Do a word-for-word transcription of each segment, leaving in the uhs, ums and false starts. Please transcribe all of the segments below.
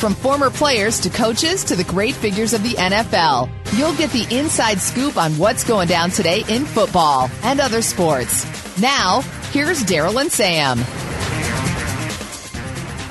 From former players to coaches to the great figures of the N F L, you'll get the inside scoop on what's going down today in football and other sports. Now, here's Daryl and Sam.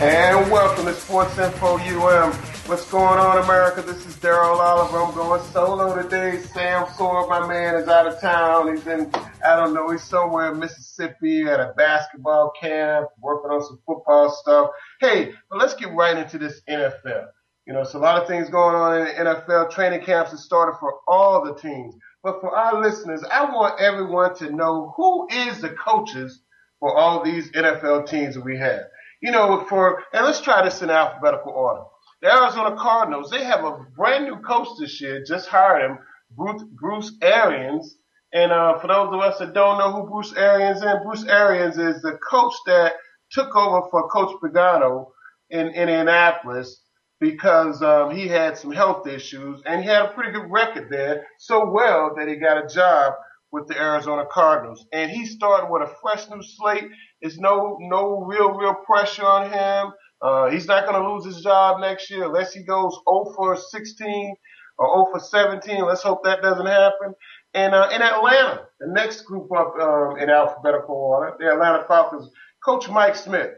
And welcome to Sports Info U M. What's going on, America? This is Daryl Oliver. I'm going solo today. Sam Sword, my man, is out of town. He's in, I don't know, he's somewhere in Mississippi at a basketball camp, working on some football stuff. Hey, well, let's get right into this N F L. You know, it's a lot of things going on in the N F L. Training camps have started for all the teams. But for our listeners, I want everyone to know who is the coaches for all these N F L teams that we have. You know, for, and let's try this in alphabetical order. The Arizona Cardinals, they have a brand new coach this year, just hired him, Bruce, Bruce Arians. And uh, for those of us that don't know who Bruce Arians is, Bruce Arians is the coach that took over for Coach Pagano in, in Indianapolis because um, he had some health issues, and he had a pretty good record there, so well that he got a job with the Arizona Cardinals. And he started with a fresh new slate. There's no, no real, real pressure on him. Uh, he's not going to lose his job next year unless he goes zero for sixteen or zero for seventeen. Let's hope that doesn't happen. And uh, in Atlanta, the next group up um, in alphabetical order, the Atlanta Falcons, Coach Mike Smith.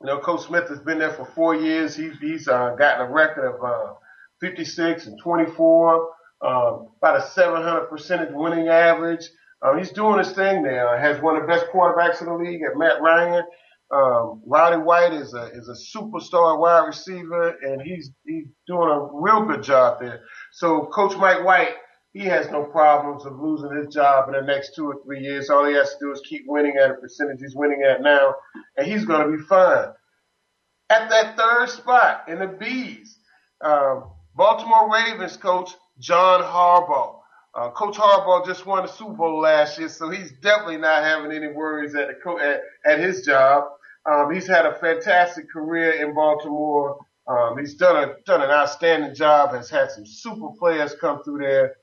You know, Coach Smith has been there for four years. He, he's uh, gotten a record of uh, fifty-six and twenty-four, um, about a seven hundred percent winning average. Um, he's doing his thing now. Has one of the best quarterbacks in the league at Matt Ryan. Um, Roddy White is a, is a superstar wide receiver, and he's, he's doing a real good job there. So Coach Mike White, he has no problems of losing his job in the next two or three years. All he has to do is keep winning at a percentage he's winning at now, and he's going to be fine. At that third spot in the Bs, um, Baltimore Ravens coach John Harbaugh. Uh, Coach Harbaugh just won the Super Bowl last year, so he's definitely not having any worries at the co- at, at his job. Um, he's had a fantastic career in Baltimore. Um, he's done a done an outstanding job. Has had some super players come through there.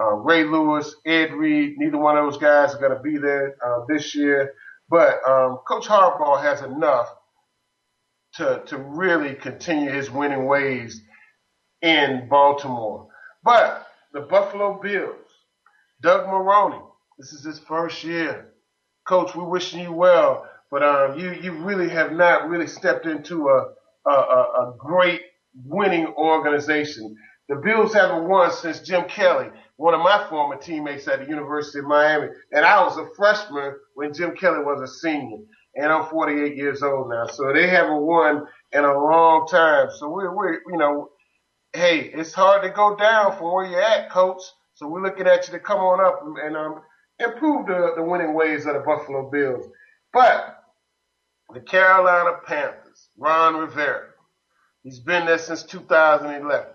Uh, Ray Lewis, Ed Reed. Neither one of those guys are going to be there uh, this year. But um, Coach Harbaugh has enough to to really continue his winning ways in Baltimore. But the Buffalo Bills, Doug Marrone. This is his first year. Coach, we're wishing you well, but um, you you really have not really stepped into a a, a great winning organization. The Bills haven't won since Jim Kelly, one of my former teammates at the University of Miami, and I was a freshman when Jim Kelly was a senior, and I'm forty-eight years old now, so they haven't won in a long time. So we're we're you know. Hey, it's hard to go down from where you're at, Coach. So we're looking at you to come on up and, and um, improve the, the winning ways of the Buffalo Bills. But the Carolina Panthers, Ron Rivera, he's been there since two thousand eleven.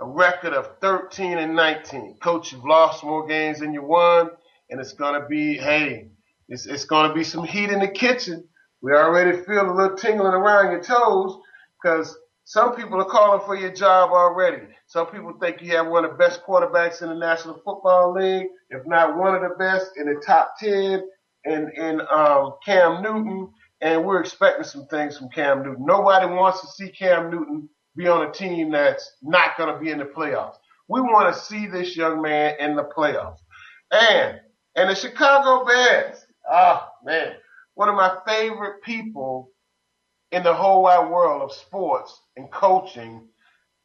A record of thirteen and nineteen. Coach, you've lost more games than you won, and it's gonna be hey, it's it's gonna be some heat in the kitchen. We already feel a little tingling around your toes because some people are calling for your job already. Some people think you have one of the best quarterbacks in the National Football League, if not one of the best in the top ten, and, and um, Cam Newton. And we're expecting some things from Cam Newton. Nobody wants to see Cam Newton be on a team that's not going to be in the playoffs. We want to see this young man in the playoffs. And, and the Chicago Bears, ah, man, one of my favorite people in the whole wide world of sports and coaching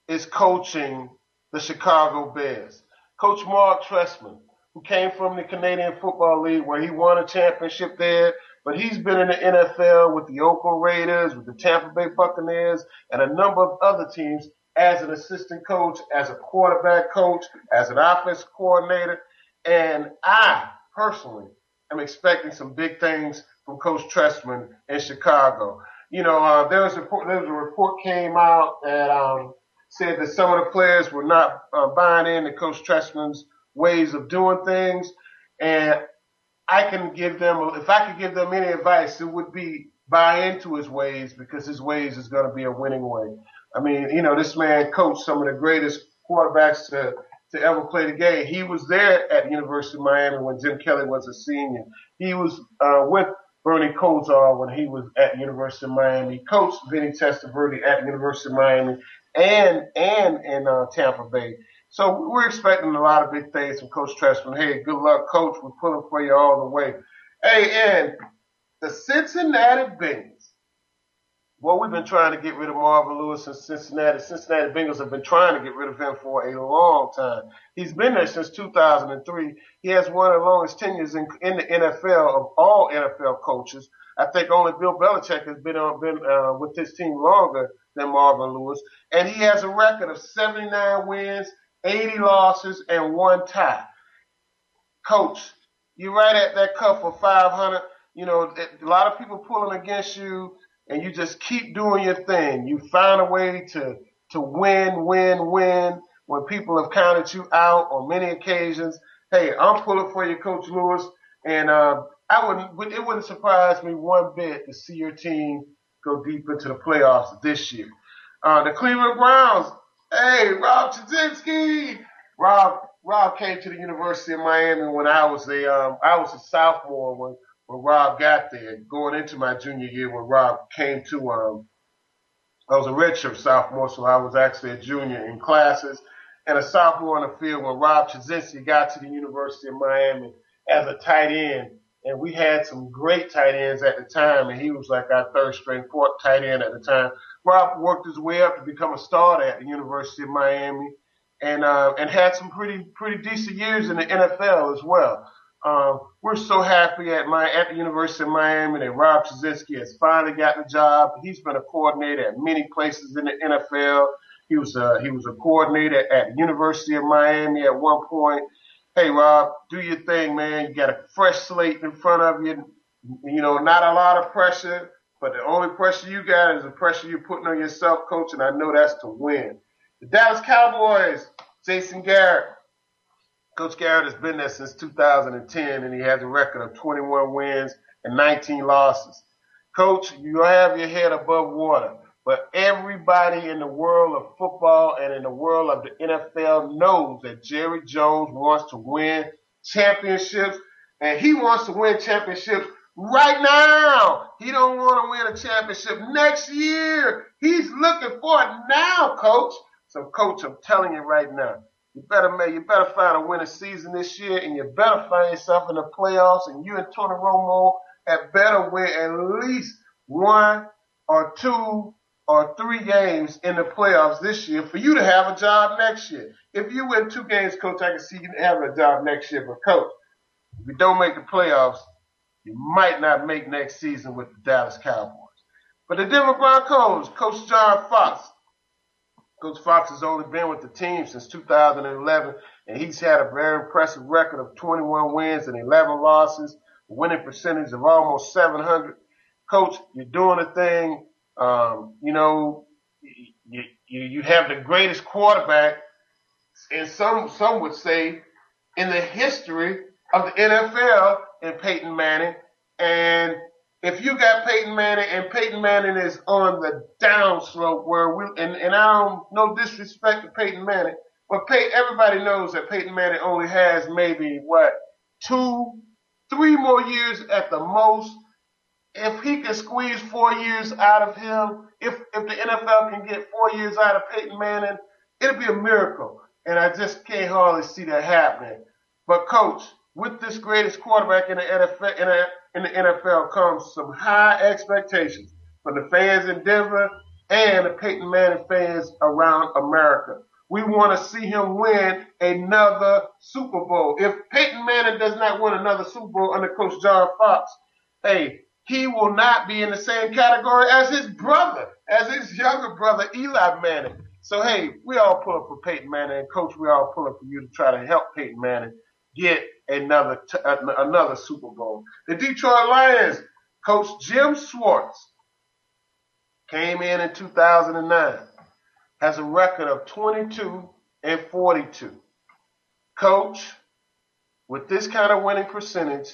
is coaching the Chicago Bears. Coach Mark Tressman, who came from the Canadian Football League, where he won a championship there, but he's been in the N F L with the Oakland Raiders, with the Tampa Bay Buccaneers, and a number of other teams as an assistant coach, as a quarterback coach, as an offense coordinator. And I personally am expecting some big things from Coach Tressman in Chicago. You know, uh, there was a report, there was a report came out that um, said that some of the players were not uh, buying in to Coach Tressman's ways of doing things. And I can give them, if I could give them any advice, it would be buy into his ways, because his ways is going to be a winning way. I mean, you know, this man coached some of the greatest quarterbacks to, to ever play the game. He was there at the University of Miami when Jim Kelly was a senior. He was uh, with Bernie Kosar when he was at University of Miami. He coached Vinny Testaverde at University of Miami and and in uh, Tampa Bay. So we're expecting a lot of big things from Coach Tressman. Hey, good luck, Coach. We're pulling for you all the way. Hey, and the Cincinnati Bengals. Well, we've been trying to get rid of Marvin Lewis in Cincinnati. Cincinnati Bengals have been trying to get rid of him for a long time. He's been there since two thousand three. He has one of the longest tenures in, in the N F L of all N F L coaches. I think only Bill Belichick has been on, been uh, with this team longer than Marvin Lewis. And he has a record of seventy-nine wins, eighty losses, and one tie. Coach, you're right at that cuff of five hundred. You know, a lot of people pulling against you. And you just keep doing your thing. You find a way to, to win, win, win when people have counted you out on many occasions. Hey, I'm pulling for you, Coach Lewis. And uh, I wouldn't, it wouldn't surprise me one bit to see your team go deep into the playoffs this year. Uh, the Cleveland Browns. Hey, Rob Chudzinski. Rob, Rob came to the University of Miami when I was a, um, I was a sophomore when. When Rob got there, going into my junior year when Rob came to, um, I was a redshirt sophomore, so I was actually a junior in classes, and a sophomore on the field when Rob Chudzinski got to the University of Miami as a tight end, and we had some great tight ends at the time, and he was like our third string, fourth tight end at the time. Rob worked his way up to become a starter at the University of Miami, and uh, and had some pretty pretty decent years in the N F L as well. Um, we're so happy at my at the University of Miami that Rob Chudzinski has finally gotten a job. He's been a coordinator at many places in the N F L. He was a, he was a coordinator at the University of Miami at one point. Hey, Rob, do your thing, man. You got a fresh slate in front of you. You know, not a lot of pressure, but the only pressure you got is the pressure you're putting on yourself, Coach, and I know that's to win. The Dallas Cowboys, Jason Garrett. Coach Garrett has been there since two thousand ten, and he has a record of twenty-one wins and nineteen losses. Coach, you have your head above water, but everybody in the world of football and in the world of the N F L knows that Jerry Jones wants to win championships, and he wants to win championships right now. He don't want to win a championship next year. He's looking for it now, Coach. So, Coach, I'm telling you right now, You better, man, you better find a winning season this year, and you better find yourself in the playoffs, and you and Tony Romo had better win at least one or two or three games in the playoffs this year for you to have a job next year. If you win two games, Coach, I can see you having a job next year. But, Coach, if you don't make the playoffs, you might not make next season with the Dallas Cowboys. But the Denver Broncos, Coach John Fox. Coach Fox has only been with the team since two thousand eleven, and he's had a very impressive record of twenty-one wins and eleven losses, winning percentage of almost seven hundred. Coach, you're doing a thing. Um, you know, you, you you have the greatest quarterback, and some some would say in the history of the N F L, in Peyton Manning. And if you got Peyton Manning, and Peyton Manning is on the downslope where we, and, and I don't, no disrespect to Peyton Manning, but Pey, everybody knows that Peyton Manning only has maybe, what, two, three more years at the most. If he can squeeze four years out of him, if, if the N F L can get four years out of Peyton Manning, it'll be a miracle. And I just can't hardly see that happening. But, Coach, with this greatest quarterback in the N F L, in the In the N F L comes some high expectations for the fans in Denver and the Peyton Manning fans around America. We want to see him win another Super Bowl. If Peyton Manning does not win another Super Bowl under Coach John Fox, hey, he will not be in the same category as his brother, as his younger brother, Eli Manning. So, hey, we all pull up for Peyton Manning. And, Coach, we all pull up for you to try to help Peyton Manning get another t- another Super Bowl. The Detroit Lions, Coach Jim Schwartz, came in in two thousand nine. Has a record of twenty-two and forty-two. Coach, with this kind of winning percentage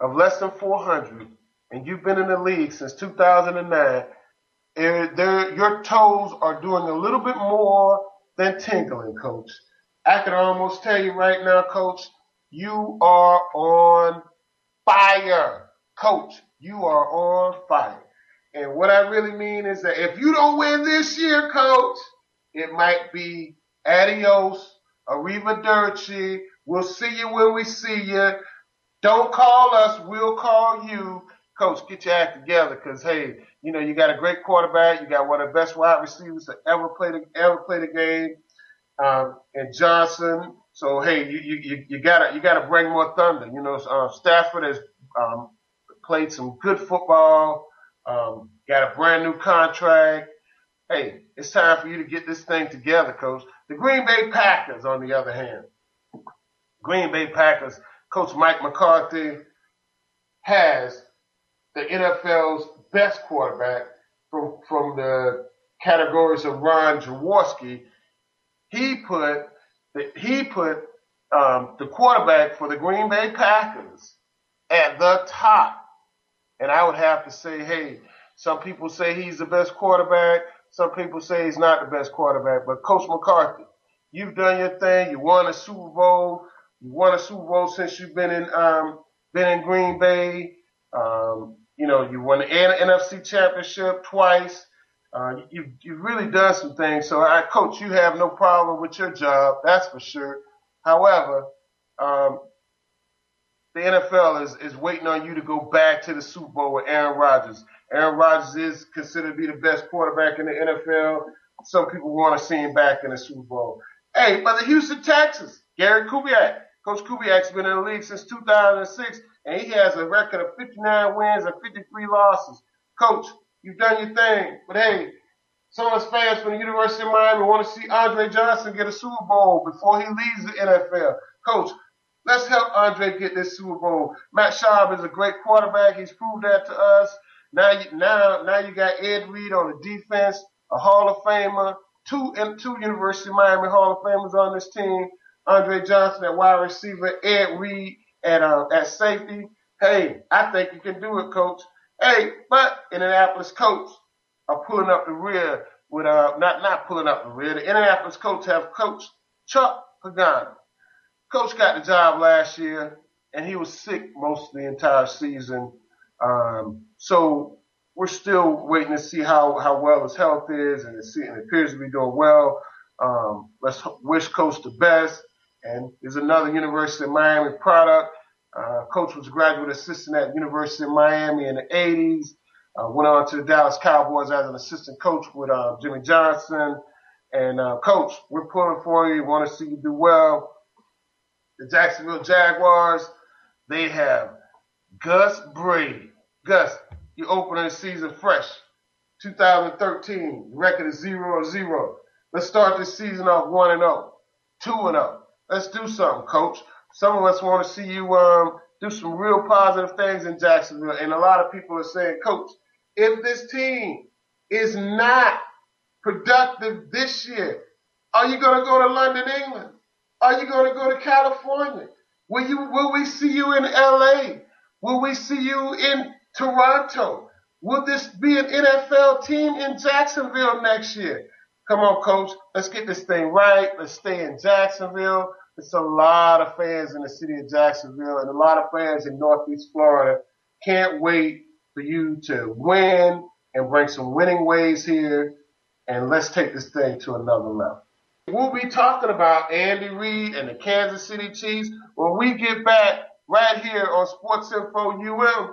of less than four hundred, and you've been in the league since two thousand nine, they're, they're, your toes are doing a little bit more than tinkling, Coach. I can almost tell you right now, Coach, you are on fire. Coach, you are on fire. And what I really mean is that if you don't win this year, Coach, it might be adios, arrivederci, we'll see you when we see you. Don't call us, we'll call you. Coach, get your act together because, hey, you know, you got a great quarterback. You got one of the best wide receivers to ever play the, ever play the game, um, and Johnson. So, hey, you you you got to you gotta bring more thunder. You know, uh, Stafford has um, played some good football. Um, got a brand new contract. Hey, it's time for you to get this thing together, Coach. The Green Bay Packers, on the other hand, Green Bay Packers, Coach Mike McCarthy has the N F L's best quarterback from, from the categories of Ron Jaworski. He put the, he put um, the quarterback for the Green Bay Packers at the top. And I would have to say, hey, some people say he's the best quarterback. Some people say he's not the best quarterback. But Coach McCarthy, you've done your thing. You won a Super Bowl. You won a Super Bowl since you've been in um, been in Green Bay. Um, you know, you won the N F C Championship twice. Uh, you've you've really done some things. So, I, Coach, you have no problem with your job. That's for sure. However, um, the N F L is, is waiting on you to go back to the Super Bowl with Aaron Rodgers. Aaron Rodgers is considered to be the best quarterback in the N F L. Some people want to see him back in the Super Bowl. Hey, but the Houston Texans, Gary Kubiak. Coach Kubiak's been in the league since two thousand six, and he has a record of fifty-nine wins and fifty-three losses. Coach, you've done your thing. But, hey, some of us fans from the University of Miami want to see Andre Johnson get a Super Bowl before he leaves the N F L. Coach, let's help Andre get this Super Bowl. Matt Schaub is a great quarterback. He's proved that to us. Now you, now, now you got Ed Reed on the defense, a Hall of Famer, two, two University of Miami Hall of Famers on this team, Andre Johnson at wide receiver, Ed Reed at, uh, at safety. Hey, I think you can do it, Coach. Hey, but Indianapolis Colts are pulling up the rear with uh, – not, not pulling up the rear. The Indianapolis Colts have Coach Chuck Pagano. Coach got the job last year, and he was sick most of the entire season. Um, so we're still waiting to see how, how well his health is, and it appears to be doing well. Um, let's wish Coach the best. And there's another University of Miami product. Uh, Coach was a graduate assistant at University of Miami in the eighties. Uh, went on to the Dallas Cowboys as an assistant coach with uh, Jimmy Johnson. And, uh, Coach, we're pulling for you. We want to see you do well. The Jacksonville Jaguars, they have Gus Brady. Gus, you open the season fresh. two thousand thirteen, record is zero and zero. Let's start this season off one and oh, two and oh. Let's do something, Coach. Some of us want to see you um, do some real positive things in Jacksonville. And a lot of people are saying, Coach, if this team is not productive this year, are you going to go to London, England? Are you going to go to California? Will you? Will we see you in L A? Will we see you in Toronto? Will this be an N F L team in Jacksonville next year? Come on, Coach. Let's get this thing right. Let's stay in Jacksonville. There's a lot of fans in the city of Jacksonville and a lot of fans in Northeast Florida. Can't wait for you to win and bring some winning ways here. And let's take this thing to another level. We'll be talking about Andy Reid and the Kansas City Chiefs when we get back right here on Sports Info U M.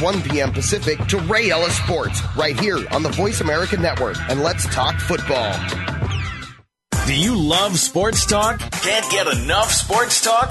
one p.m. Pacific to Ray Ellis Sports, right here on the Voice America Network. And let's talk football. Do you love sports talk? Can't get enough sports talk?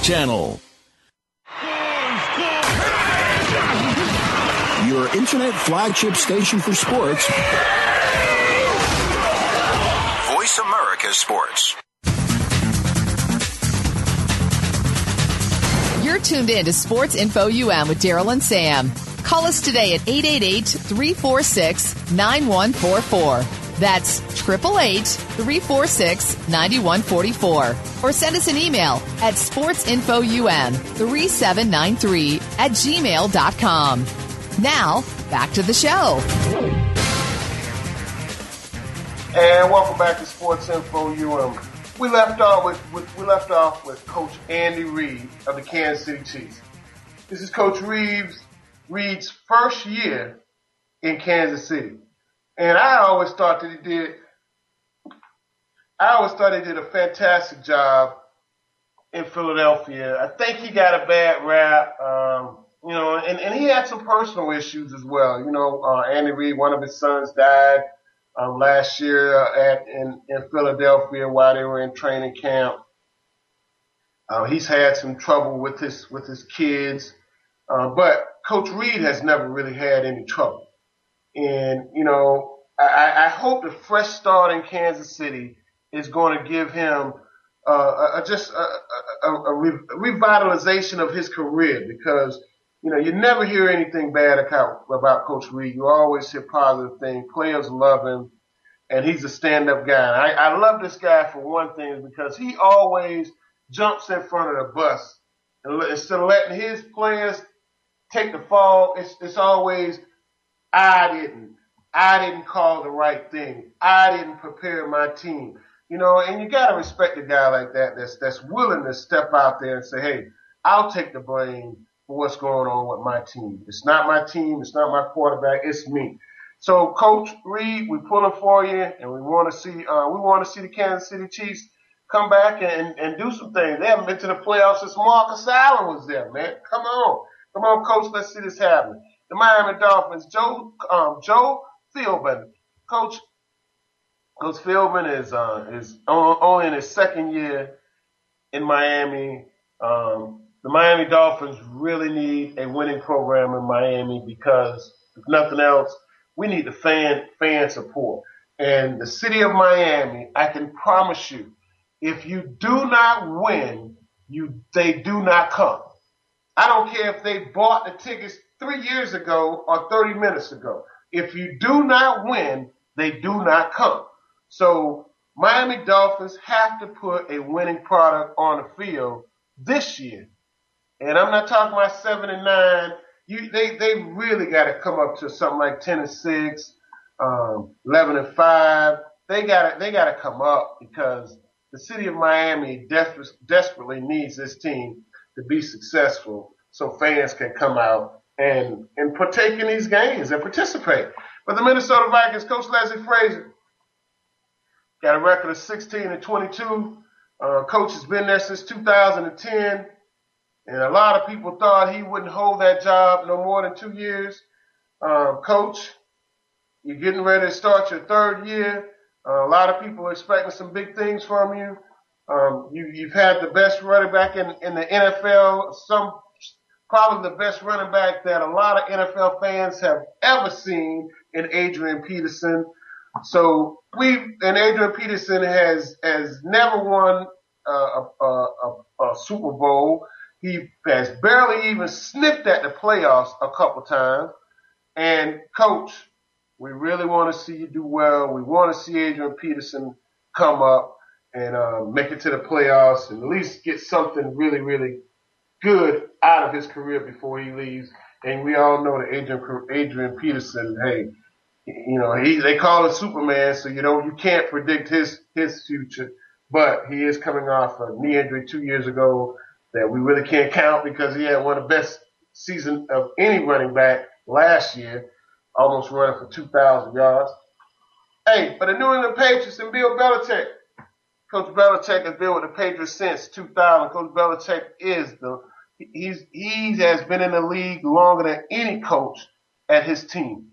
Channel. Your internet flagship station for sports. Voice America Sports. You're tuned in to Sports Info U M with Daryl and Sam. Call us today at eight eight eight, three four six, nine one four four. That's eight eight eight, three four six, nine one four four. Or send us an email at sports info u m three seven nine three at gmail dot com. Now, back to the show. And welcome back to Sports Info U M. We left off with, with, we left off with Coach Andy Reid of the Kansas City Chiefs. This is Coach Reeves, Reed's first year in Kansas City. And I always thought that he did, I always thought he did a fantastic job in Philadelphia. I think he got a bad rap, um, you know, and, and he had some personal issues as well. You know, uh, Andy Reid, one of his sons died um, last year at in, in Philadelphia while they were in training camp. Uh, he's had some trouble with his, with his kids. Uh, but Coach Reid has never really had any trouble. And, you know, I, I hope the fresh start in Kansas City is going to give him uh, a, a, just a, a, a re- revitalization of his career because, you know, you never hear anything bad about, about Coach Reid. You always hear positive things. Players love him, and he's a stand-up guy. I, I love this guy for one thing because he always jumps in front of the bus. And instead of letting his players take the fall, it's, it's always – I didn't. I didn't call the right thing. I didn't prepare my team. You know, and you gotta respect a guy like that that's that's willing to step out there and say, hey, I'll take the blame for what's going on with my team. It's not my team, it's not my quarterback, it's me. So Coach Reid, we're pulling for you and we wanna see uh we wanna see the Kansas City Chiefs come back and, and do some things. They haven't been to the playoffs since Marcus Allen was there, man. Come on. Come on, Coach, let's see this happen. The Miami Dolphins, Joe um, Joe Philbin, Coach Coach Philbin is uh, is only in his second year in Miami. Um, the Miami Dolphins really need a winning program in Miami because if nothing else, we need the fan fan support. And the city of Miami, I can promise you, if you do not win, you they do not come. I don't care if they bought the tickets three years ago or thirty minutes ago. If you do not win, they do not come. So Miami Dolphins have to put a winning product on the field this year. And I'm not talking about seven and nine. You, they, they really got to come up to something like ten and six, um, eleven and five. They got to, they got to come up because the city of Miami desper- desperately needs this team to be successful so fans can come out and and partake in these games and participate. But the Minnesota Vikings, Coach Leslie Frazier, got a record of sixteen and twenty-two. Uh, Coach has been there since two thousand ten, and a lot of people thought he wouldn't hold that job no more than two years. Um, Coach, you're getting ready to start your third year. Uh, a lot of people are expecting some big things from you. Um, you, you've had the best running back in, in the N F L, some probably the best running back that a lot of N F L fans have ever seen in Adrian Peterson. So we and Adrian Peterson has has never won a, a, a, a Super Bowl. He has barely even sniffed at the playoffs a couple times. And coach, we really want to see you do well. We want to see Adrian Peterson come up and uh, make it to the playoffs and at least get something really, really good out of his career before he leaves. And we all know that Adrian, Adrian Peterson, hey, you know, he, they call him Superman, so you know you can't predict his his future. But he is coming off a knee injury two years ago that we really can't count because he had one of the best seasons of any running back last year, almost running for two thousand yards. Hey, but the New England Patriots and Bill Belichick. Coach Belichick has been with the Patriots since two thousand. Coach Belichick is the he's he has been in the league longer than any coach at his team.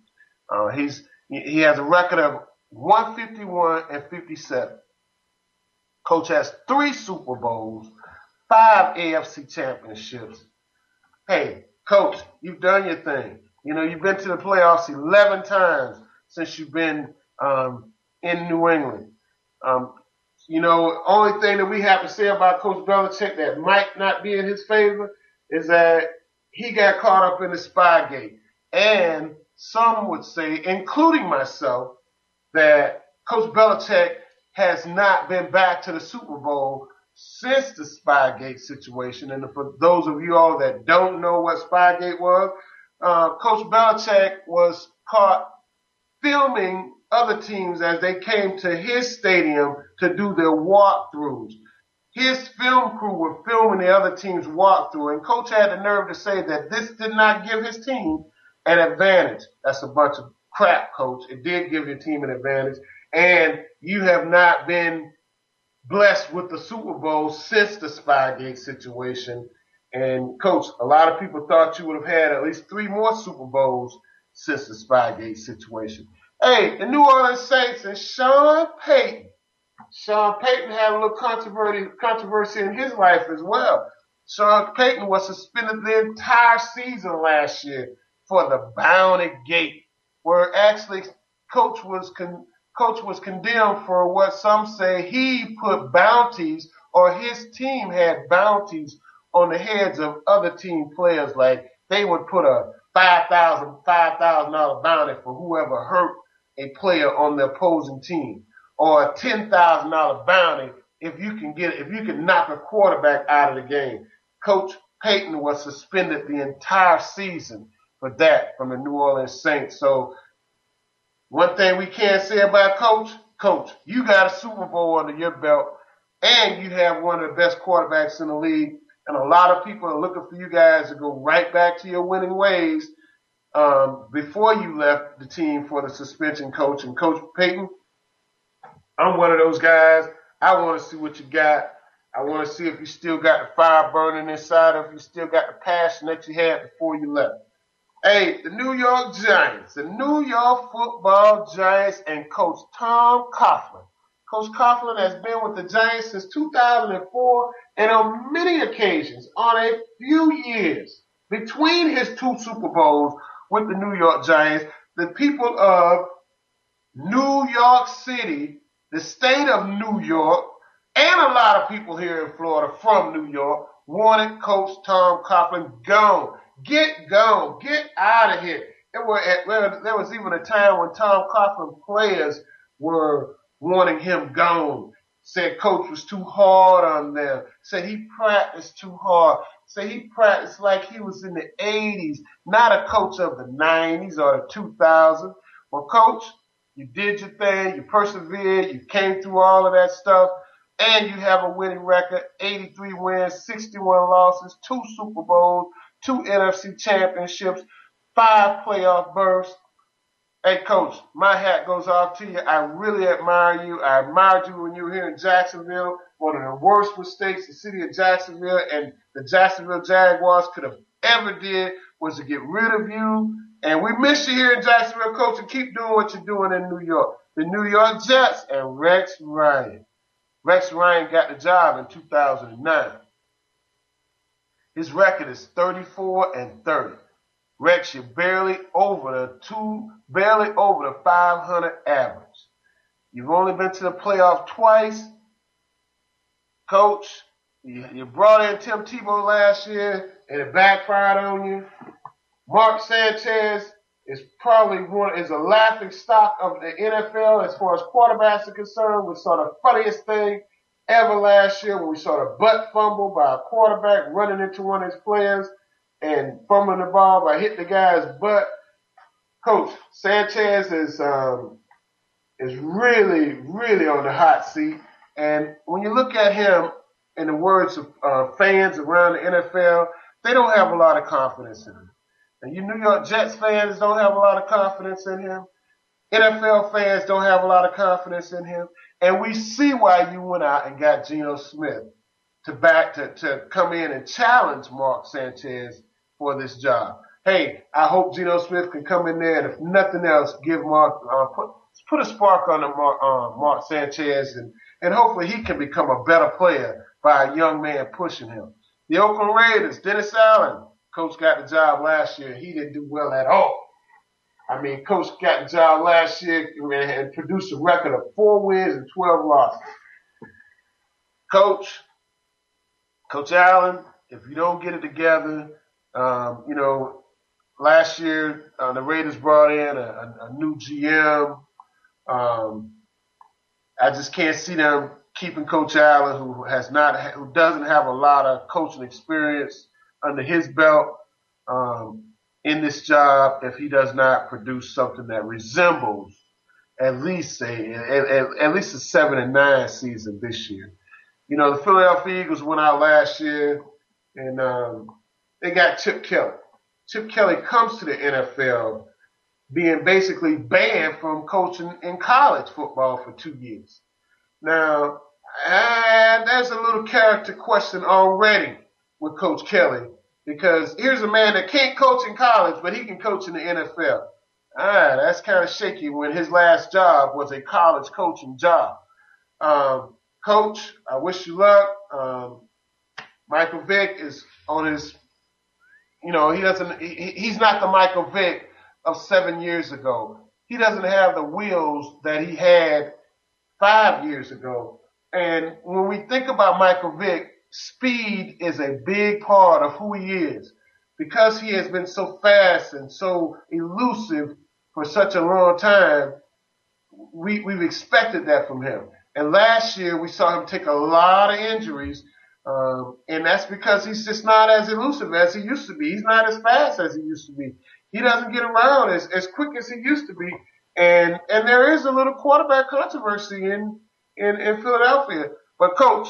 Uh, he's he has a record of one fifty-one and fifty-seven. Coach has three Super Bowls, five A F C championships. Hey, coach, you've done your thing. You know, you've been to the playoffs eleven times since you've been um, in New England. Um, you know, only thing that we have to say about Coach Belichick that might not be in his favor is that he got caught up in the Spygate. And some would say, including myself, that Coach Belichick has not been back to the Super Bowl since the Spygate situation. And for those of you all that don't know what Spygate was, Uh, Coach Belichick was caught filming other teams as they came to his stadium to do their walkthroughs. His film crew were filming the other team's walkthrough, and Coach had the nerve to say that this did not give his team an advantage. That's a bunch of crap, Coach. It did give your team an advantage, and you have not been blessed with the Super Bowl since the Spygate situation. And, Coach, a lot of people thought you would have had at least three more Super Bowls since the Spygate situation. Hey, the New Orleans Saints and Sean Payton. Sean Payton had a little controversy, controversy in his life as well. Sean Payton was suspended the entire season last year for the Bounty Gate, where actually Coach was con- Coach was condemned for what some say he put bounties or his team had bounties on the heads of other team players. Like they would put a five thousand dollars five thousand dollars bounty for whoever hurt a player on the opposing team, or a ten thousand dollars bounty if you can get if you can knock a quarterback out of the game. Coach Payton was suspended the entire season for that from the New Orleans Saints. So one thing we can't say about Coach, Coach, you got a Super Bowl under your belt, and you have one of the best quarterbacks in the league. And a lot of people are looking for you guys to go right back to your winning ways um, before you left the team for the suspension, Coach. And Coach Payton, I'm one of those guys. I want to see what you got. I want to see if you still got the fire burning inside, or if you still got the passion that you had before you left. Hey, the New York Giants, the New York football Giants, and Coach Tom Coughlin. Coach Coughlin has been with the Giants since two thousand four, and on many occasions, on a few years, between his two Super Bowls with the New York Giants, the people of New York City, the state of New York, and a lot of people here in Florida from New York wanted Coach Tom Coughlin gone. Get gone. Get out of here. There was even a time when Tom Coughlin players were wanting him gone, said Coach was too hard on them, said he practiced too hard, said he practiced like he was in the eighties, not a coach of the nineties or the two thousands. Well, Coach, you did your thing, you persevered, you came through all of that stuff, and you have a winning record, eighty-three wins, sixty-one losses, two Super Bowls, two N F C championships, five playoff berths. Hey, Coach, my hat goes off to you. I really admire you. I admired you when you were here in Jacksonville. One of the worst mistakes the city of Jacksonville and the Jacksonville Jaguars could have ever did was to get rid of you. And we miss you here in Jacksonville, Coach, and keep doing what you're doing in New York. The New York Jets and Rex Ryan. Rex Ryan got the job in two thousand nine. His record is thirty-four and thirty. Rex is barely over the two, barely over the five hundred average. You've only been to the playoff twice, coach. You, you brought in Tim Tebow last year, and it backfired on you. Mark Sanchez is probably one is a laughing stock of the N F L as far as quarterbacks are concerned. We saw the funniest thing ever last year when we saw the butt fumble by a quarterback running into one of his players and fumbling the ball by hitting the guy's butt. Coach, Sanchez is um, is really, really on the hot seat. And when you look at him, in the words of uh, fans around the N F L, they don't have a lot of confidence in him. And you New York Jets fans don't have a lot of confidence in him. N F L fans don't have a lot of confidence in him. And we see why you went out and got Geno Smith to back to, to come in and challenge Mark Sanchez for this job. Hey, I hope Geno Smith can come in there and if nothing else, give Mark uh, put put a spark on the Mark, uh, Mark Sanchez and and hopefully he can become a better player by a young man pushing him. The Oakland Raiders, Dennis Allen. Coach got the job last year. He didn't do well at all. I mean, Coach got the job last year and produced a record of four wins and twelve losses. Coach, Coach Allen, if you don't get it together, um, you know, last year uh, the Raiders brought in a, a, a new G M. Um, I just can't see them keeping Coach Allen, who has not, who doesn't have a lot of coaching experience under his belt, um, in this job, if he does not produce something that resembles at least a at, at least a seven and nine season this year. You know, the Philadelphia Eagles went out last year, and um, they got Chip Kelly. Chip Kelly comes to the N F L being basically banned from coaching in college football for two years. Now, and there's a little character question already with Coach Kelly, because here's a man that can't coach in college, but he can coach in the N F L. Ah, that's kind of shaky when his last job was a college coaching job. Um, coach, I wish you luck. Um, Michael Vick is on his, you know, he doesn't, he, he's not the Michael Vick of seven years ago. He doesn't have the wheels that he had five years ago. And when we think about Michael Vick, speed is a big part of who he is. Because he has been so fast and so elusive for such a long time, we, we've expected that from him. And last year, we saw him take a lot of injuries, um, and that's because he's just not as elusive as he used to be. He's not as fast as he used to be. He doesn't get around as, as quick as he used to be. And and there is a little quarterback controversy in, in, in Philadelphia. But, Coach,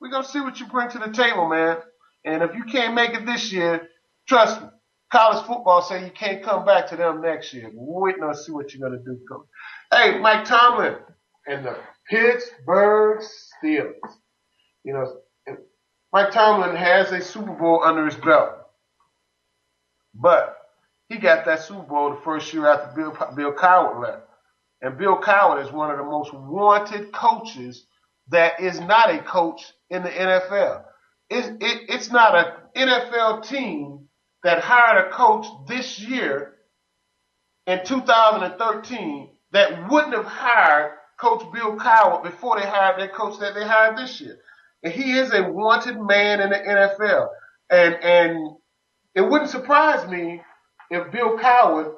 we're going to see what you bring to the table, man. And if you can't make it this year, trust me, college football say you can't come back to them next year. We're waiting to see what you're going to do, Coach. Hey, Mike Tomlin and the Pittsburgh Steelers. You know, Mike Tomlin has a Super Bowl under his belt. But he got that Super Bowl the first year after Bill, Bill Cowher left. And Bill Cowher is one of the most wanted coaches that is not a coach in the N F L. It, it, it's not an N F L team that hired a coach this year in two thousand thirteen that wouldn't have hired Coach Bill Cowher before they hired their coach that they hired this year. And he is a wanted man in the N F L. And, and it wouldn't surprise me if Bill Cowher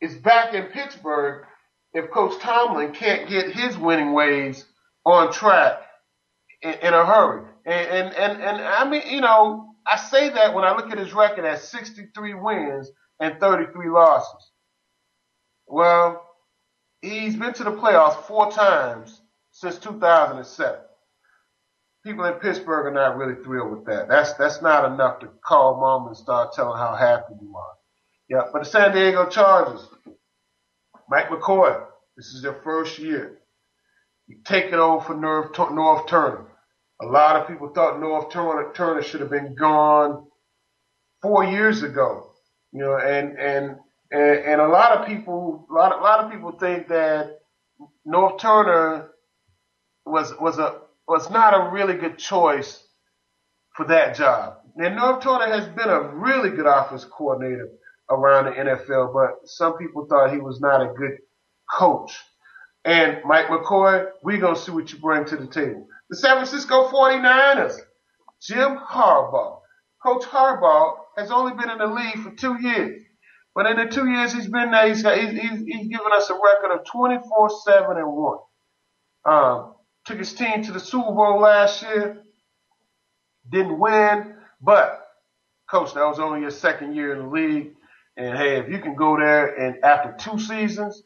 is back in Pittsburgh, if Coach Tomlin can't get his winning ways on track in, in a hurry. And, and, and, and I mean, you know, I say that when I look at his record at sixty-three wins and thirty-three losses. Well, he's been to the playoffs four times since two thousand seven. People in Pittsburgh are not really thrilled with that. That's, that's not enough to call mom and start telling how happy you are. Yeah, for the San Diego Chargers, Mike McCoy, this is your first year. You take it over for Norv, Norv Turner. A lot of people thought Norv Turner, Turner should have been gone four years ago. You know, and and and, and a lot of people, a lot, a lot of people think that Norv Turner was was a was not a really good choice for that job. And Norv Turner has been a really good offensive coordinator around the N F L, but some people thought he was not a good coach. And Mike McCoy, we're going to see what you bring to the table. The San Francisco forty-niners, Jim Harbaugh. Coach Harbaugh has only been in the league for two years. But in the two years he's been there, he's, he's, he's given us a record of twenty-four seven and one. Um, took his team to the Super Bowl last year. Didn't win. But, Coach, that was only your second year in the league. And, hey, if you can go there and after two seasons,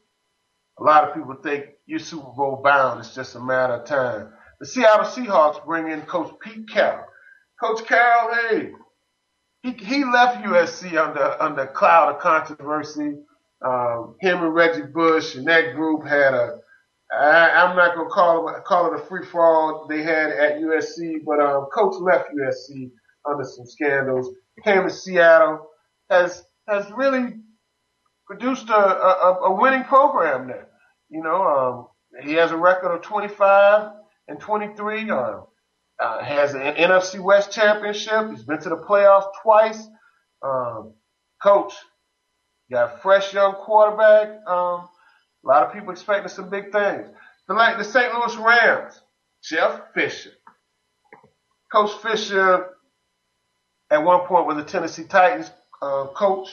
a lot of people think you're Super Bowl bound. It's just a matter of time. The Seattle Seahawks bring in Coach Pete Carroll. Coach Carroll, hey, he, he left U S C under under a cloud of controversy. Um, him and Reggie Bush and that group had a, I, I'm not going to call it, call it a free-for-all they had at U S C, but um, Coach left U S C under some scandals, came to Seattle, has has really produced a, a, a winning program there. You know, um, he has a record of twenty-five and twenty-three. Uh, uh, has an N F C West championship. He's been to the playoffs twice. Um, coach, you got a fresh young quarterback. Um, a lot of people expecting some big things. The, like the Saint Louis Rams, Jeff Fisher. Coach Fisher, at one point, was a Tennessee Titans uh, coach.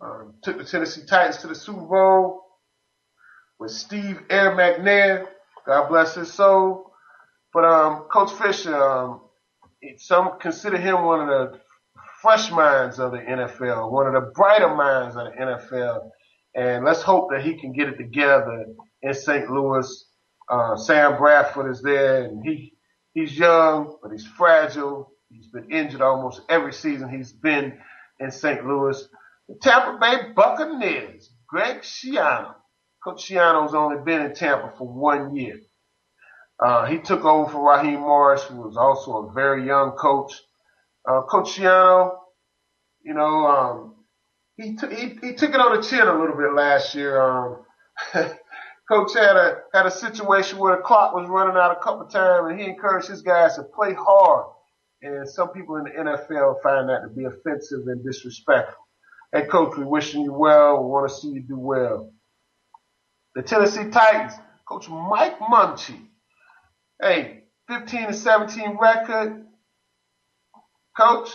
Um, took the Tennessee Titans to the Super Bowl with Steve Air McNair. God bless his soul. But um, Coach Fisher, um, some consider him one of the fresh minds of the N F L, one of the brighter minds of the N F L. And let's hope that he can get it together in Saint Louis. Uh, Sam Bradford is there, and he he's young, but he's fragile. He's been injured almost every season he's been in Saint Louis. The Tampa Bay Buccaneers, Greg Schiano. Coach Schiano's only been in Tampa for one year. Uh, he took over for Raheem Morris, who was also a very young coach. Uh, Coach Schiano, you know, um, he, t- he he took it on the chin a little bit last year. Um, Coach had a had a situation where the clock was running out a couple of times, and he encouraged his guys to play hard. And some people in the N F L find that to be offensive and disrespectful. Hey, Coach, we're wishing you well. We want to see you do well. The Tennessee Titans, Coach Mike Munchie. Hey, fifteen and seventeen record. Coach,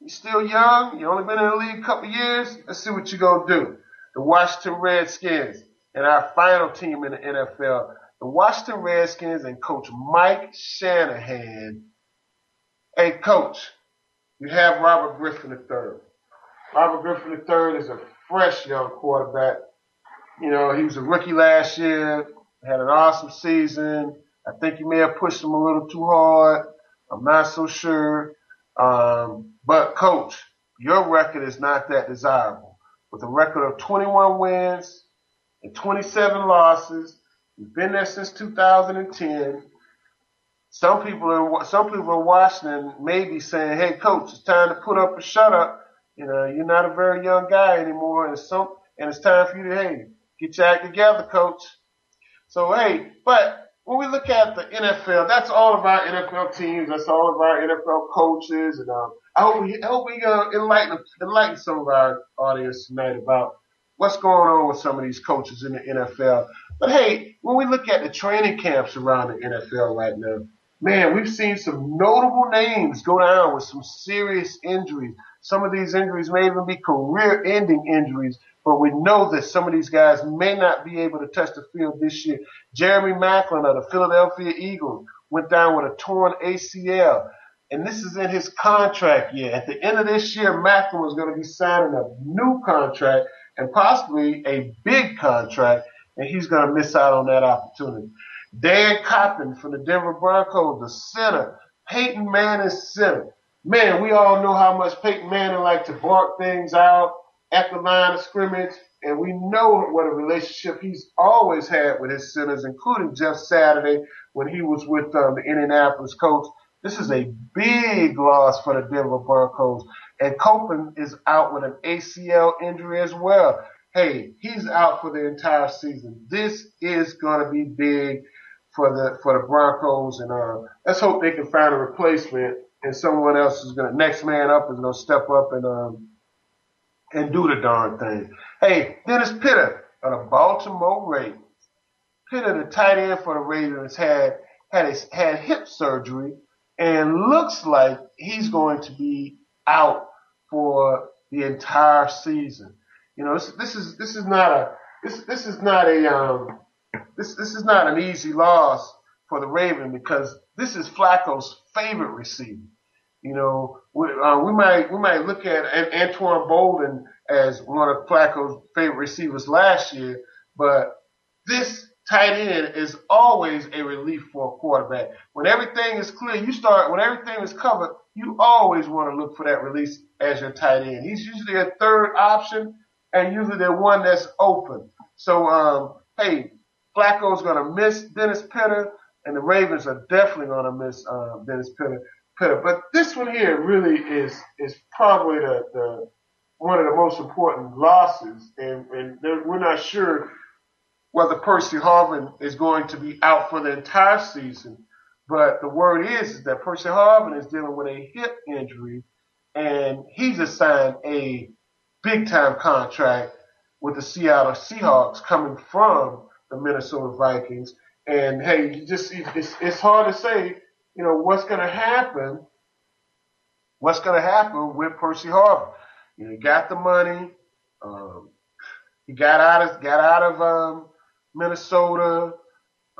you're still young. You've only been in the league a couple years. Let's see what you're going to do. The Washington Redskins and our final team in the N F L. The Washington Redskins and Coach Mike Shanahan. Hey, Coach, you have Robert Griffin the third. Robert Griffin the third is a fresh young quarterback. You know, he was a rookie last year, had an awesome season. I think you may have pushed him a little too hard. I'm not so sure. Um, but, Coach, your record is not that desirable. With a record of twenty-one wins and twenty-seven losses, you've been there since two thousand ten. Some people in, some people in Washington may be saying, hey, Coach, it's time to put up or shut up. You know, you're not a very young guy anymore, and it's, some, and it's time for you to, hey, get your act together, Coach. So, hey, but when we look at the N F L, that's all of our N F L teams. That's all of our N F L coaches. And um, I hope we, I hope we uh, enlighten, enlighten some of our audience tonight about what's going on with some of these coaches in the N F L. But, hey, when we look at the training camps around the N F L right now, man, we've seen some notable names go down with some serious injuries. Some of these injuries may even be career-ending injuries, but we know that some of these guys may not be able to touch the field this year. Jeremy Maclin of the Philadelphia Eagles went down with a torn A C L, and this is in his contract year. At the end of this year, Maclin was going to be signing a new contract and possibly a big contract, and he's going to miss out on that opportunity. Dan Coppin from the Denver Broncos, the center. Peyton Manning, center. Man, we all know how much Peyton Manning likes to bark things out at the line of scrimmage, and we know what a relationship he's always had with his centers, including Jeff Saturday when he was with um, the Indianapolis Colts. This is a big loss for the Denver Broncos, and Coppin is out with an A C L injury as well. Hey, he's out for the entire season. This is going to be big for the for the Broncos, and uh, let's hope they can find a replacement, and someone else is gonna next man up is gonna step up and um and do the darn thing. Hey, Dennis Pitta of the Baltimore Ravens. Pitta, the tight end for the Ravens, had had his, had hip surgery and looks like he's going to be out for the entire season. You know, this, this is this is not a this this is not a um this this is not an easy loss for the Ravens, because this is Flacco's favorite receiver. You know, we, uh, we might we might look at Antoine Bolden as one of Flacco's favorite receivers last year, but this tight end is always a relief for a quarterback. When everything is clear, you start when everything is covered, you always want to look for that release as your tight end. He's usually a third option, and usually the one that's open. So, um, hey, Flacco's gonna miss Dennis Pitta, and the Ravens are definitely gonna miss uh, Dennis Pitta. Pitta, but this one here really is is probably the, the one of the most important losses, and, and we're not sure whether Percy Harvin is going to be out for the entire season. But the word is, is that Percy Harvin is dealing with a hip injury, and he's assigned a big-time contract with the Seattle Seahawks coming from the Minnesota Vikings. And, hey, you just it's, it's hard to say, you know, what's going to happen, what's going to happen with Percy Harvin. You know, he got the money. Um, he got out of got out of um, – Minnesota.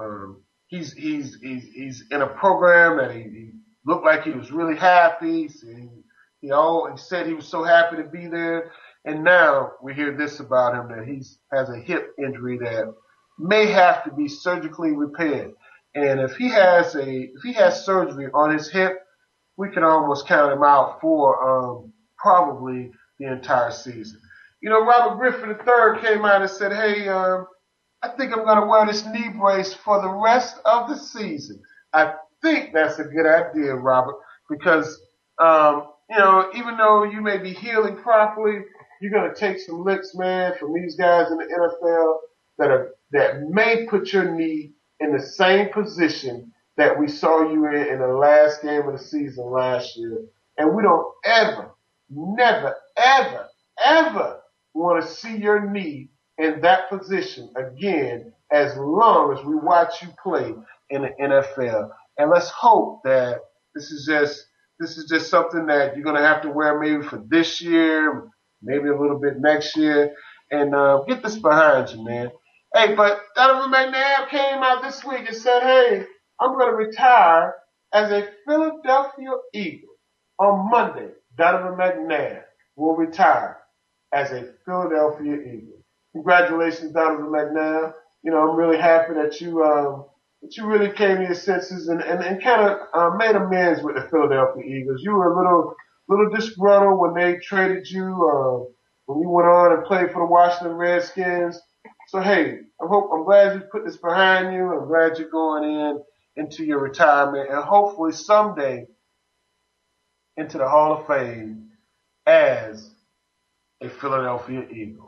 Um, he's he's he's he's in a program that he, he looked like he was really happy. So he, he all he said he was so happy to be there, and now we hear this about him, that he's has a hip injury that may have to be surgically repaired. And if he has a if he has surgery on his hip, we can almost count him out for um, probably the entire season. You know, Robert Griffin the third came out and said, "Hey, um, I think I'm going to wear this knee brace for the rest of the season." I think that's a good idea, Robert, because, um, you know, even though you may be healing properly, you're going to take some licks, man, from these guys in the N F L that are, that may put your knee in the same position that we saw you in in the last game of the season last year. And we don't ever, never, ever, ever want to see your knee in that position again, as long as we watch you play in the N F L. And let's hope that this is just this is just something that you're gonna have to wear maybe for this year, maybe a little bit next year, and uh, get this behind you, man. Hey, but Donovan McNabb came out this week and said, "Hey, I'm gonna retire as a Philadelphia Eagle." On Monday, Donovan McNabb will retire as a Philadelphia Eagle. Congratulations, Donovan McNabb. You know, I'm really happy that you um, that you really came to your senses and, and, and kind of uh, made amends with the Philadelphia Eagles. You were a little little disgruntled when they traded you, uh, when you went on and played for the Washington Redskins. So hey, I hope I'm glad you put this behind you. I'm glad you're going in into your retirement, and hopefully someday into the Hall of Fame as a Philadelphia Eagle.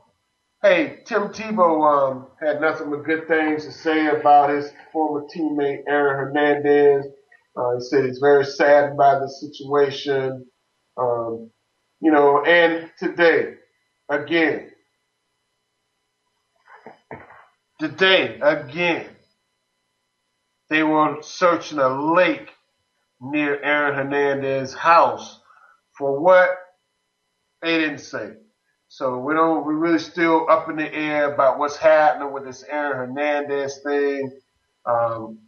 Hey, Tim Tebow um, had nothing but good things to say about his former teammate Aaron Hernandez. Uh, he said he's very saddened by the situation, um, you know. And today, again, today again, they were searching a lake near Aaron Hernandez's house for what they didn't say. So we don't, we're really still up in the air about what's happening with this Aaron Hernandez thing. Um,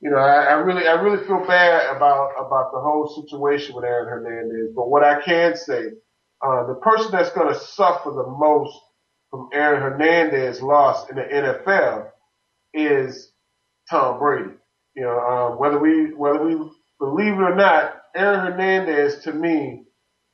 you know, I, I really, I really feel bad about, about the whole situation with Aaron Hernandez. But what I can say, uh, the person that's going to suffer the most from Aaron Hernandez's loss in the N F L is Tom Brady. You know, um, whether we, whether we believe it or not, Aaron Hernandez to me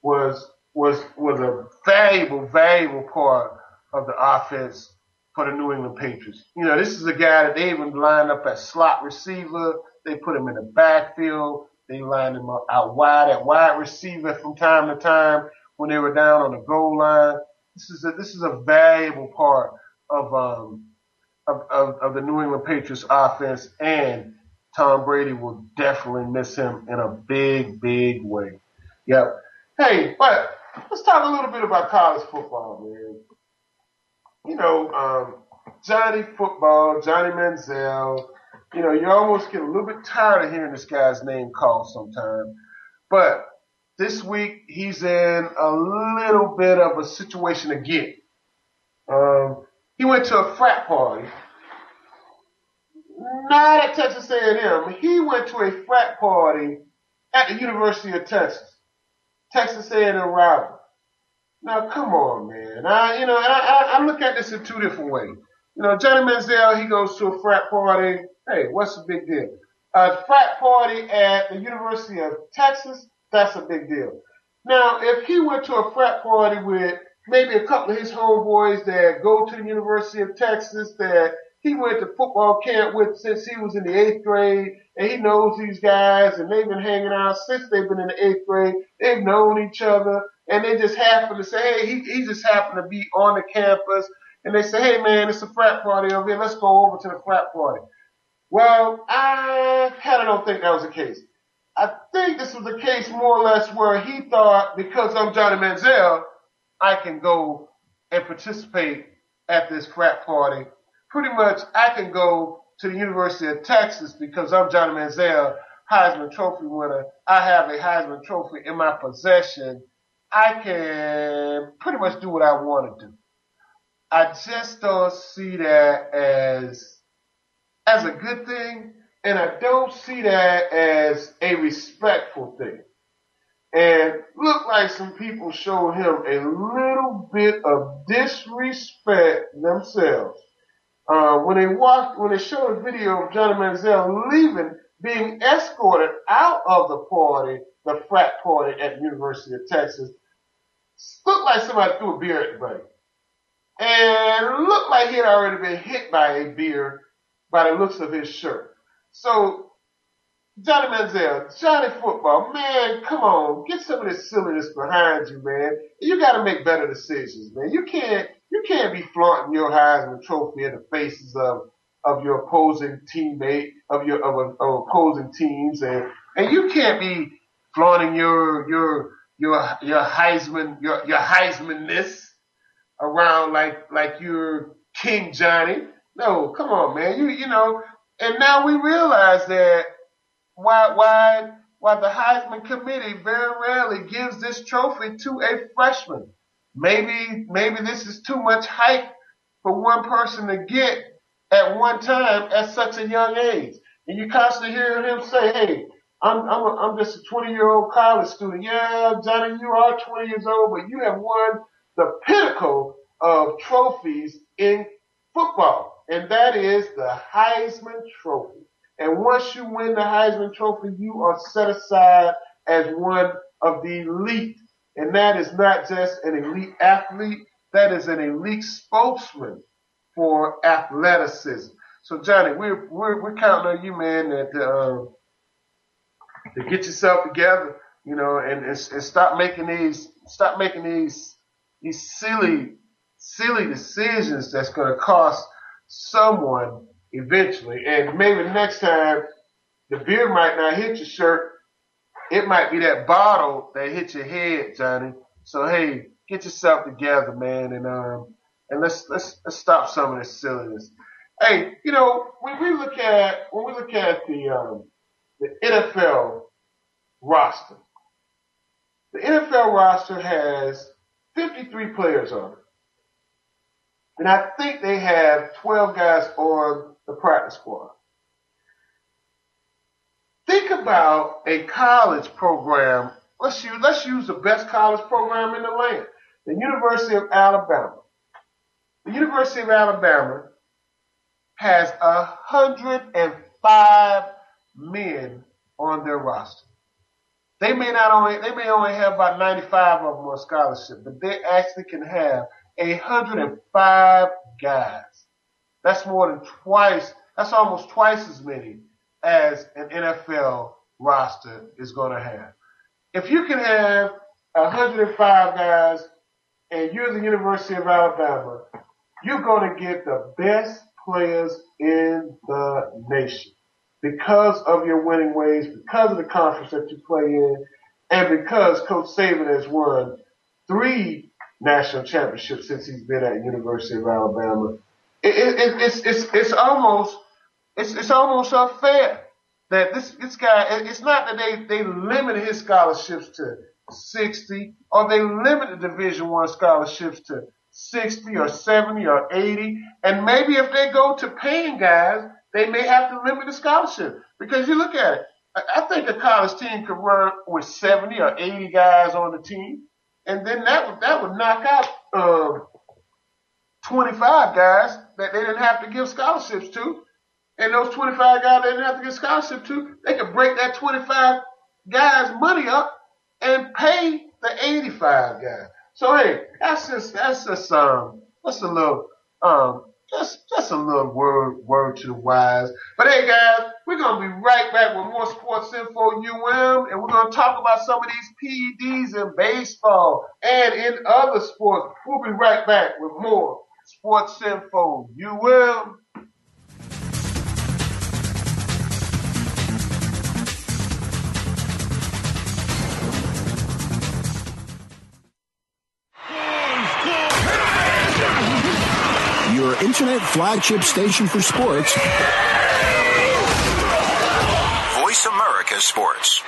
was, was was a valuable, valuable part of the offense for the New England Patriots. You know, this is a guy that they even lined up as slot receiver. They put him in the backfield. They lined him up out wide at wide receiver from time to time when they were down on the goal line. This is a, this is a valuable part of um of, of, of the New England Patriots offense, and Tom Brady will definitely miss him in a big, big way. Yep. Hey, but let's talk a little bit about college football, man. You know, um, Johnny Football, Johnny Manziel, you know, you almost get a little bit tired of hearing this guy's name called sometimes. But this week, he's in a little bit of a situation again. Um, he went to a frat party. Not at Texas A and M. He went to a frat party at the University of Texas. Texas A and M rival. Now, come on, man. I, you know, and I, I, I look at this in two different ways. You know, Johnny Manziel, he goes to a frat party. Hey, what's the big deal? A frat party at the University of Texas, that's a big deal. Now, if he went to a frat party with maybe a couple of his homeboys that go to the University of Texas that he went to football camp with since he was in the eighth grade, and he knows these guys, and they've been hanging out since they've been in the eighth grade. They've known each other, and they just happen to say, hey, he, he just happened to be on the campus, and they say, hey, man, it's a frat party over here. Let's go over to the frat party. Well, I kind of don't think that was the case. I think this was the case more or less where he thought, because I'm Johnny Manziel, I can go and participate at this frat party. Pretty much, I can go to the University of Texas because I'm Johnny Manziel, Heisman Trophy winner. I have a Heisman Trophy in my possession. I can pretty much do what I want to do. I just don't see that as, as a good thing, and I don't see that as a respectful thing. And looked like some people showed him a little bit of disrespect themselves. Uh, when they walked, when they showed a video of Johnny Manziel leaving, being escorted out of the party, the frat party at the University of Texas, looked like somebody threw a beer at the buddy. And looked like he had already been hit by a beer by the looks of his shirt. So, Johnny Manziel, Johnny Football, man, come on, get some of this silliness behind you, man. You gotta make better decisions, man. You can't, You can't be flaunting your Heisman Trophy in the faces of, of your opposing teammate, of your of, of opposing teams, and, and you can't be flaunting your your your your Heisman your your Heisman-ness around like like you're King Johnny. No, come on, man. You you know. And now we realize that why why why the Heisman Committee very rarely gives this trophy to a freshman. Maybe maybe this is too much hype for one person to get at one time at such a young age. And you constantly hear him say, hey, I'm I'm, a, I'm just a twenty-year-old college student. Yeah, Johnny, you are twenty years old, but you have won the pinnacle of trophies in football, and that is the Heisman Trophy. And once you win the Heisman Trophy, you are set aside as one of the elite. And that is not just an elite athlete, that is an elite spokesman for athleticism. So, Johnny, we're we're, we're counting on you, man, that, uh, to get yourself together, you know, and, and, and stop making these stop making these these silly silly decisions that's going to cost someone eventually. And maybe next time the beer might not hit your shirt. It might be that bottle that hit your head, Johnny. So hey, get yourself together, man, and um, and let's let's let's stop some of this silliness. Hey, you know when we look at when we look at the um the N F L roster, the N F L roster has fifty-three players on it, and I think they have twelve guys on the practice squad. Think about a college program. Let's use, let's use the best college program in the land, the University of Alabama. The University of Alabama has one hundred five men on their roster. They may not only they may only have about ninety-five of them on scholarship, but they actually can have one hundred five guys. That's more than twice. That's almost twice as many as an N F L roster is going to have. If you can have one hundred five guys and you're the University of Alabama, you're going to get the best players in the nation. because of your winning ways, because of the conference that you play in, and because Coach Saban has won three national championships since he's been at University of Alabama, it, it, it's it's it's almost it's it's almost unfair that this this guy. It's not that they they limit his scholarships to sixty, or they limit the Division One scholarships to sixty or seventy or eighty, and maybe if they go to paying guys, they may have to limit the scholarship. Because you look at it, I think a college team could run with seventy or eighty guys on the team, and then that would that would knock out um, twenty-five guys that they didn't have to give scholarships to, and those twenty-five guys they didn't have to give scholarship to, they could break that twenty-five guys' money up and pay the eighty-five guys. So hey, that's just that's just um that's a little um. Just, just a little word, word to the wise. But hey, guys, we're going to be right back with more Sports Info U M, and we're going to talk about some of these P E Ds in baseball and in other sports. We'll be right back with more Sports Info U M. Internet flagship station for sports. Voice America Sports.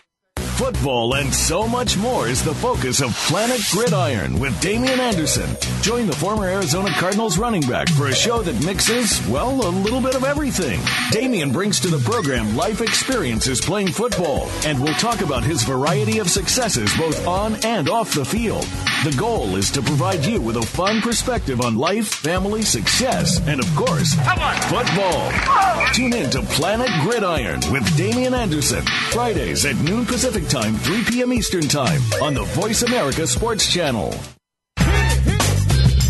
Football and so much more is the focus of Planet Gridiron with Damian Anderson. Join the former Arizona Cardinals running back for a show that mixes, well, a little bit of everything. Damian brings to the program life experiences playing football, and we'll talk about his variety of successes both on and off the field. The goal is to provide you with a fun perspective on life, family, success, and of course, football. Tune in to Planet Gridiron with Damian Anderson, Fridays at noon Pacific Time, three p.m. Eastern Time on the Voice America Sports Channel.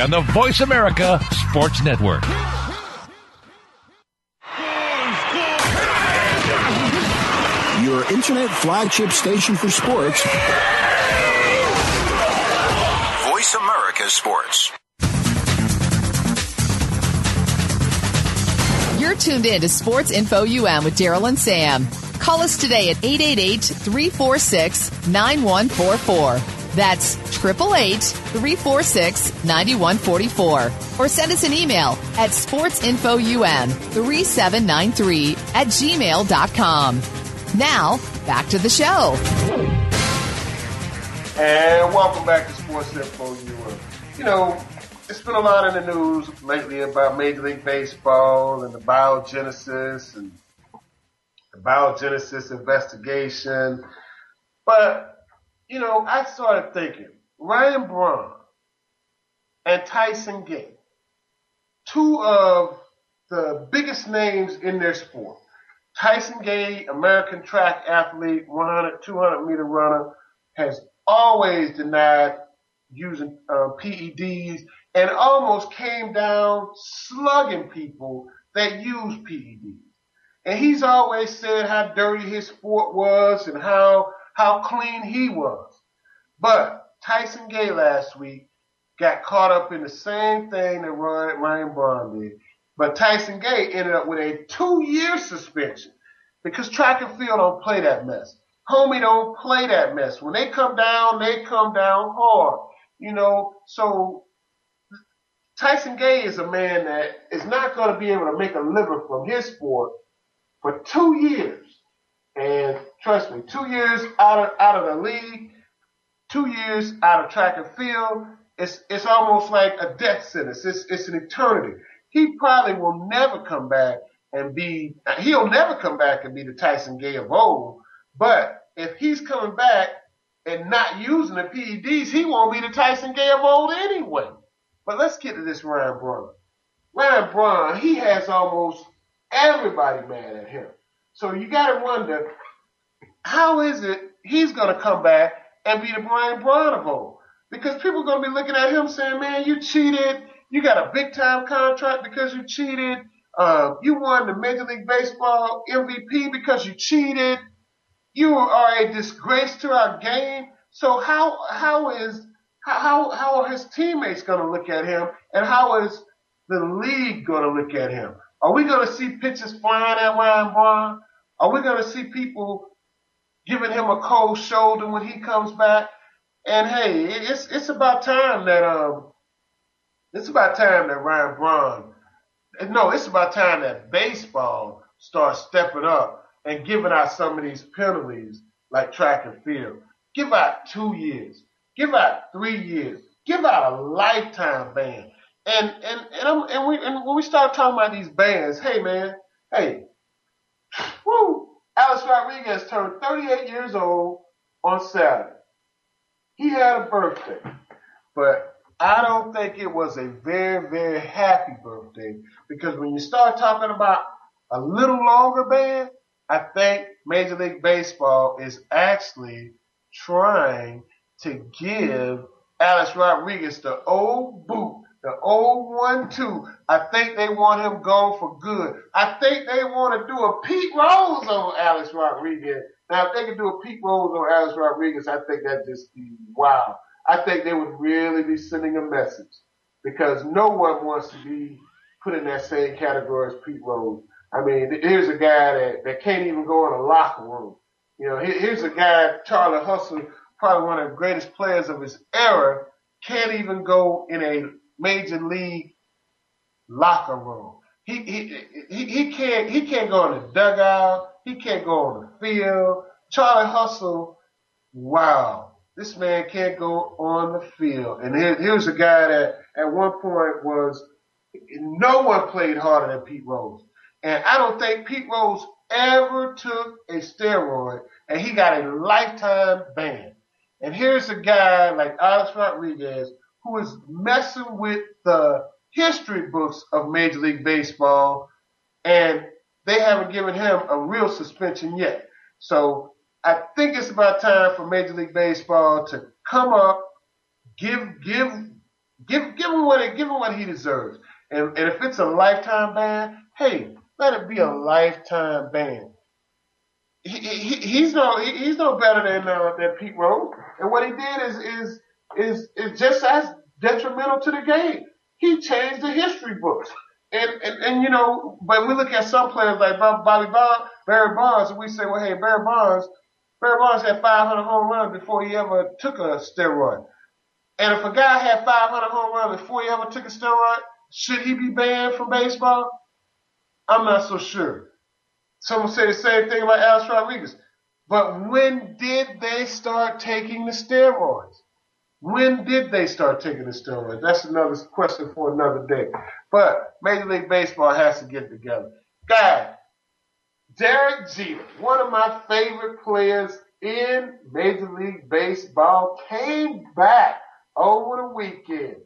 on the Voice America Sports Network. Your internet flagship station for sports. Voice America Sports. You're tuned in to Sports Info U M with Daryl and Sam. Call us today at eight eight eight, three four six, nine one four four. That's eight eight eight, three four six, nine one four four. Or send us an email at sports info u m three seven nine three at gmail dot com. Now, back to the show. And welcome back to Sports Info U M. You know, it's been a lot in the news lately about Major League Baseball and the biogenesis and the biogenesis investigation. But you know, I started thinking, Ryan Braun and Tyson Gay, two of the biggest names in their sport. Tyson Gay, American track athlete, one hundred, two hundred meter runner, has always denied using uh, P E Ds and almost came down slugging people that use P E Ds. And he's always said how dirty his sport was and how how clean he was. But Tyson Gay last week got caught up in the same thing that Ryan Braun did. But Tyson Gay ended up with a two-year suspension because track and field don't play that mess. Homie don't play that mess. When they come down, they come down hard. You know, so Tyson Gay is a man that is not going to be able to make a living from his sport for two years. And trust me, two years out of out of the league, two years out of track and field, it's it's almost like a death sentence. It's it's an eternity. He probably will never come back and be he'll never come back and be the Tyson Gay of old. But if he's coming back and not using the P E Ds, he won't be the Tyson Gay of old anyway. But let's get to this Ryan Braun. Ryan Braun, he has almost everybody mad at him. So you got to wonder, how is it he's going to come back and be the Brian Braun of old? Because people are going to be looking at him saying, man, you cheated. You got a big-time contract because you cheated. Uh, you won the Major League Baseball M V P because you cheated. You are a disgrace to our game. So how how is how how are his teammates going to look at him, and how is the league going to look at him? Are we going to see pitches flying at Ryan Braun? Are we going to see people giving him a cold shoulder when he comes back? And hey, it's it's about time that um, it's about time that Ryan Braun. No, it's about time that baseball starts stepping up and giving out some of these penalties like track and field. Give out two years. Give out three years. Give out a lifetime ban. And and and, I'm, and we and when we start talking about these bans, hey man, hey, woo! Alex Rodriguez turned thirty-eight years old on Saturday. He had a birthday, but I don't think it was a very, very happy birthday, because when you start talking about a little longer ban, I think Major League Baseball is actually trying to give Alex Rodriguez the old boot, the old one two. I think they want him gone for good. I think they want to do a Pete Rose on Alex Rodriguez. Now, if they could do a Pete Rose on Alex Rodriguez, I think that'd just be wow. I think they would really be sending a message, because no one wants to be put in that same category as Pete Rose. I mean, here's a guy that, that can't even go in a locker room. You know, here's a guy, Charlie Hustle, probably one of the greatest players of his era, can't even go in a major league locker room. He he he, he can't he can't go in the dugout. He can't go on the field. Charlie Hustle, wow. This man can't go on the field. And here, here's a guy that at one point was, no one played harder than Pete Rose. And I don't think Pete Rose ever took a steroid, and he got a lifetime ban. And here's a guy like Alex Rodriguez who is messing with the history books of Major League Baseball, and they haven't given him a real suspension yet. So I think it's about time for Major League Baseball to come up, give give give give him what he, give him what he deserves, and and if it's a lifetime ban, hey, let it be a lifetime ban. He, he, he's no he, he's no better than uh, than Pete Rose, and what he did is is is is just as detrimental to the game. He changed the history books, and and, and you know, but we look at some players like Bobby Bond, Barry Bonds, and we say, well, hey, Barry Bonds. Barry Bonds had five hundred home runs before he ever took a steroid. And if a guy had five hundred home runs before he ever took a steroid, should he be banned from baseball? I'm not so sure. Some say the same thing about Alex Rodriguez. But when did they start taking the steroids? When did they start taking the steroids? That's another question for another day. But Major League Baseball has to get together. Guys, Derek Jeter, one of my favorite players in Major League Baseball, came back over the weekend.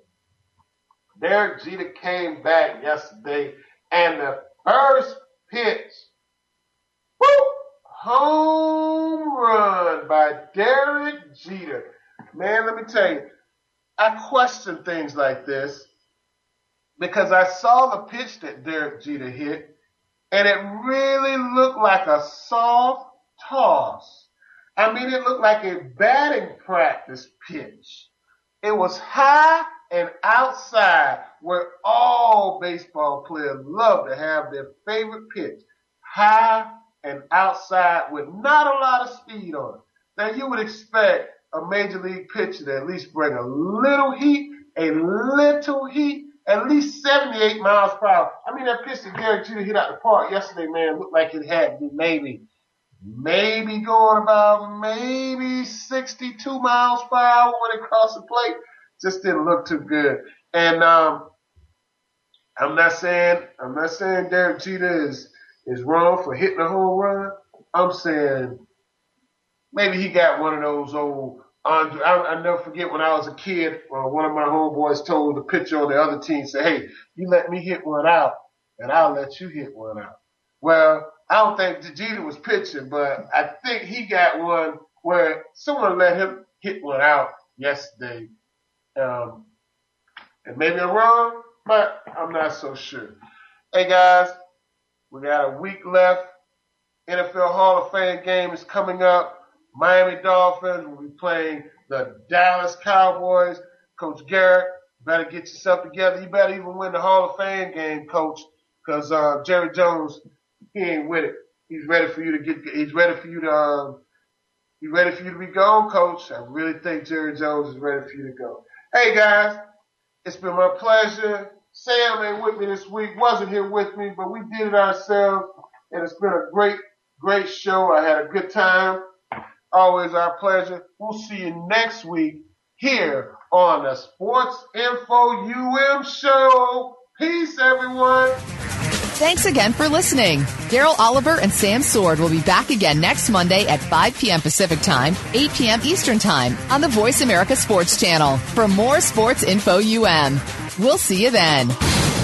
Derek Jeter came back yesterday, and the first pitch, whoop, home run by Derek Jeter. Man, let me tell you, I question things like this, because I saw the pitch that Derek Jeter hit, and it really looked like a soft toss. I mean, it looked like a batting practice pitch. It was high and outside, where all baseball players love to have their favorite pitch. High and outside with not a lot of speed on it. Now, you would expect a major league pitcher to at least bring a little heat, a little heat, at least seventy-eight miles per hour. I mean, that pitch that Derek Jeter hit out the park yesterday, man, looked like it had maybe, maybe going about maybe sixty-two miles per hour when it crossed the plate. Just didn't look too good. And um, I'm not saying I'm not saying Derek Jeter is is wrong for hitting a home run. I'm saying maybe he got one of those old. Andre, I, I never forget when I was a kid, uh, one of my homeboys told the pitcher on the other team, said, hey, you let me hit one out, and I'll let you hit one out. Well, I don't think Jeter was pitching, but I think he got one where someone let him hit one out yesterday. Um, and maybe I'm wrong, but I'm not so sure. Hey, guys, we got a week left. N F L Hall of Fame game is coming up. Miami Dolphins will be playing the Dallas Cowboys. Coach Garrett, better get yourself together. You better even win the Hall of Fame game, Coach, because uh, Jerry Jones, he ain't with it. He's ready for you to get. He's ready for you to. Um, he's ready for you to be gone, Coach. I really think Jerry Jones is ready for you to go. Hey guys, it's been my pleasure. Sam ain't with me this week. Wasn't here with me, but we did it ourselves, and it's been a great, great show. I had a good time. Always our pleasure. We'll see you next week here on the Sports Info U M Show. Peace, everyone. Thanks again for listening. Daryl Oliver and Sam Sword will be back again next Monday at five p.m. Pacific Time, eight p.m. Eastern Time on the Voice America Sports Channel for more Sports Info U M. We'll see you then.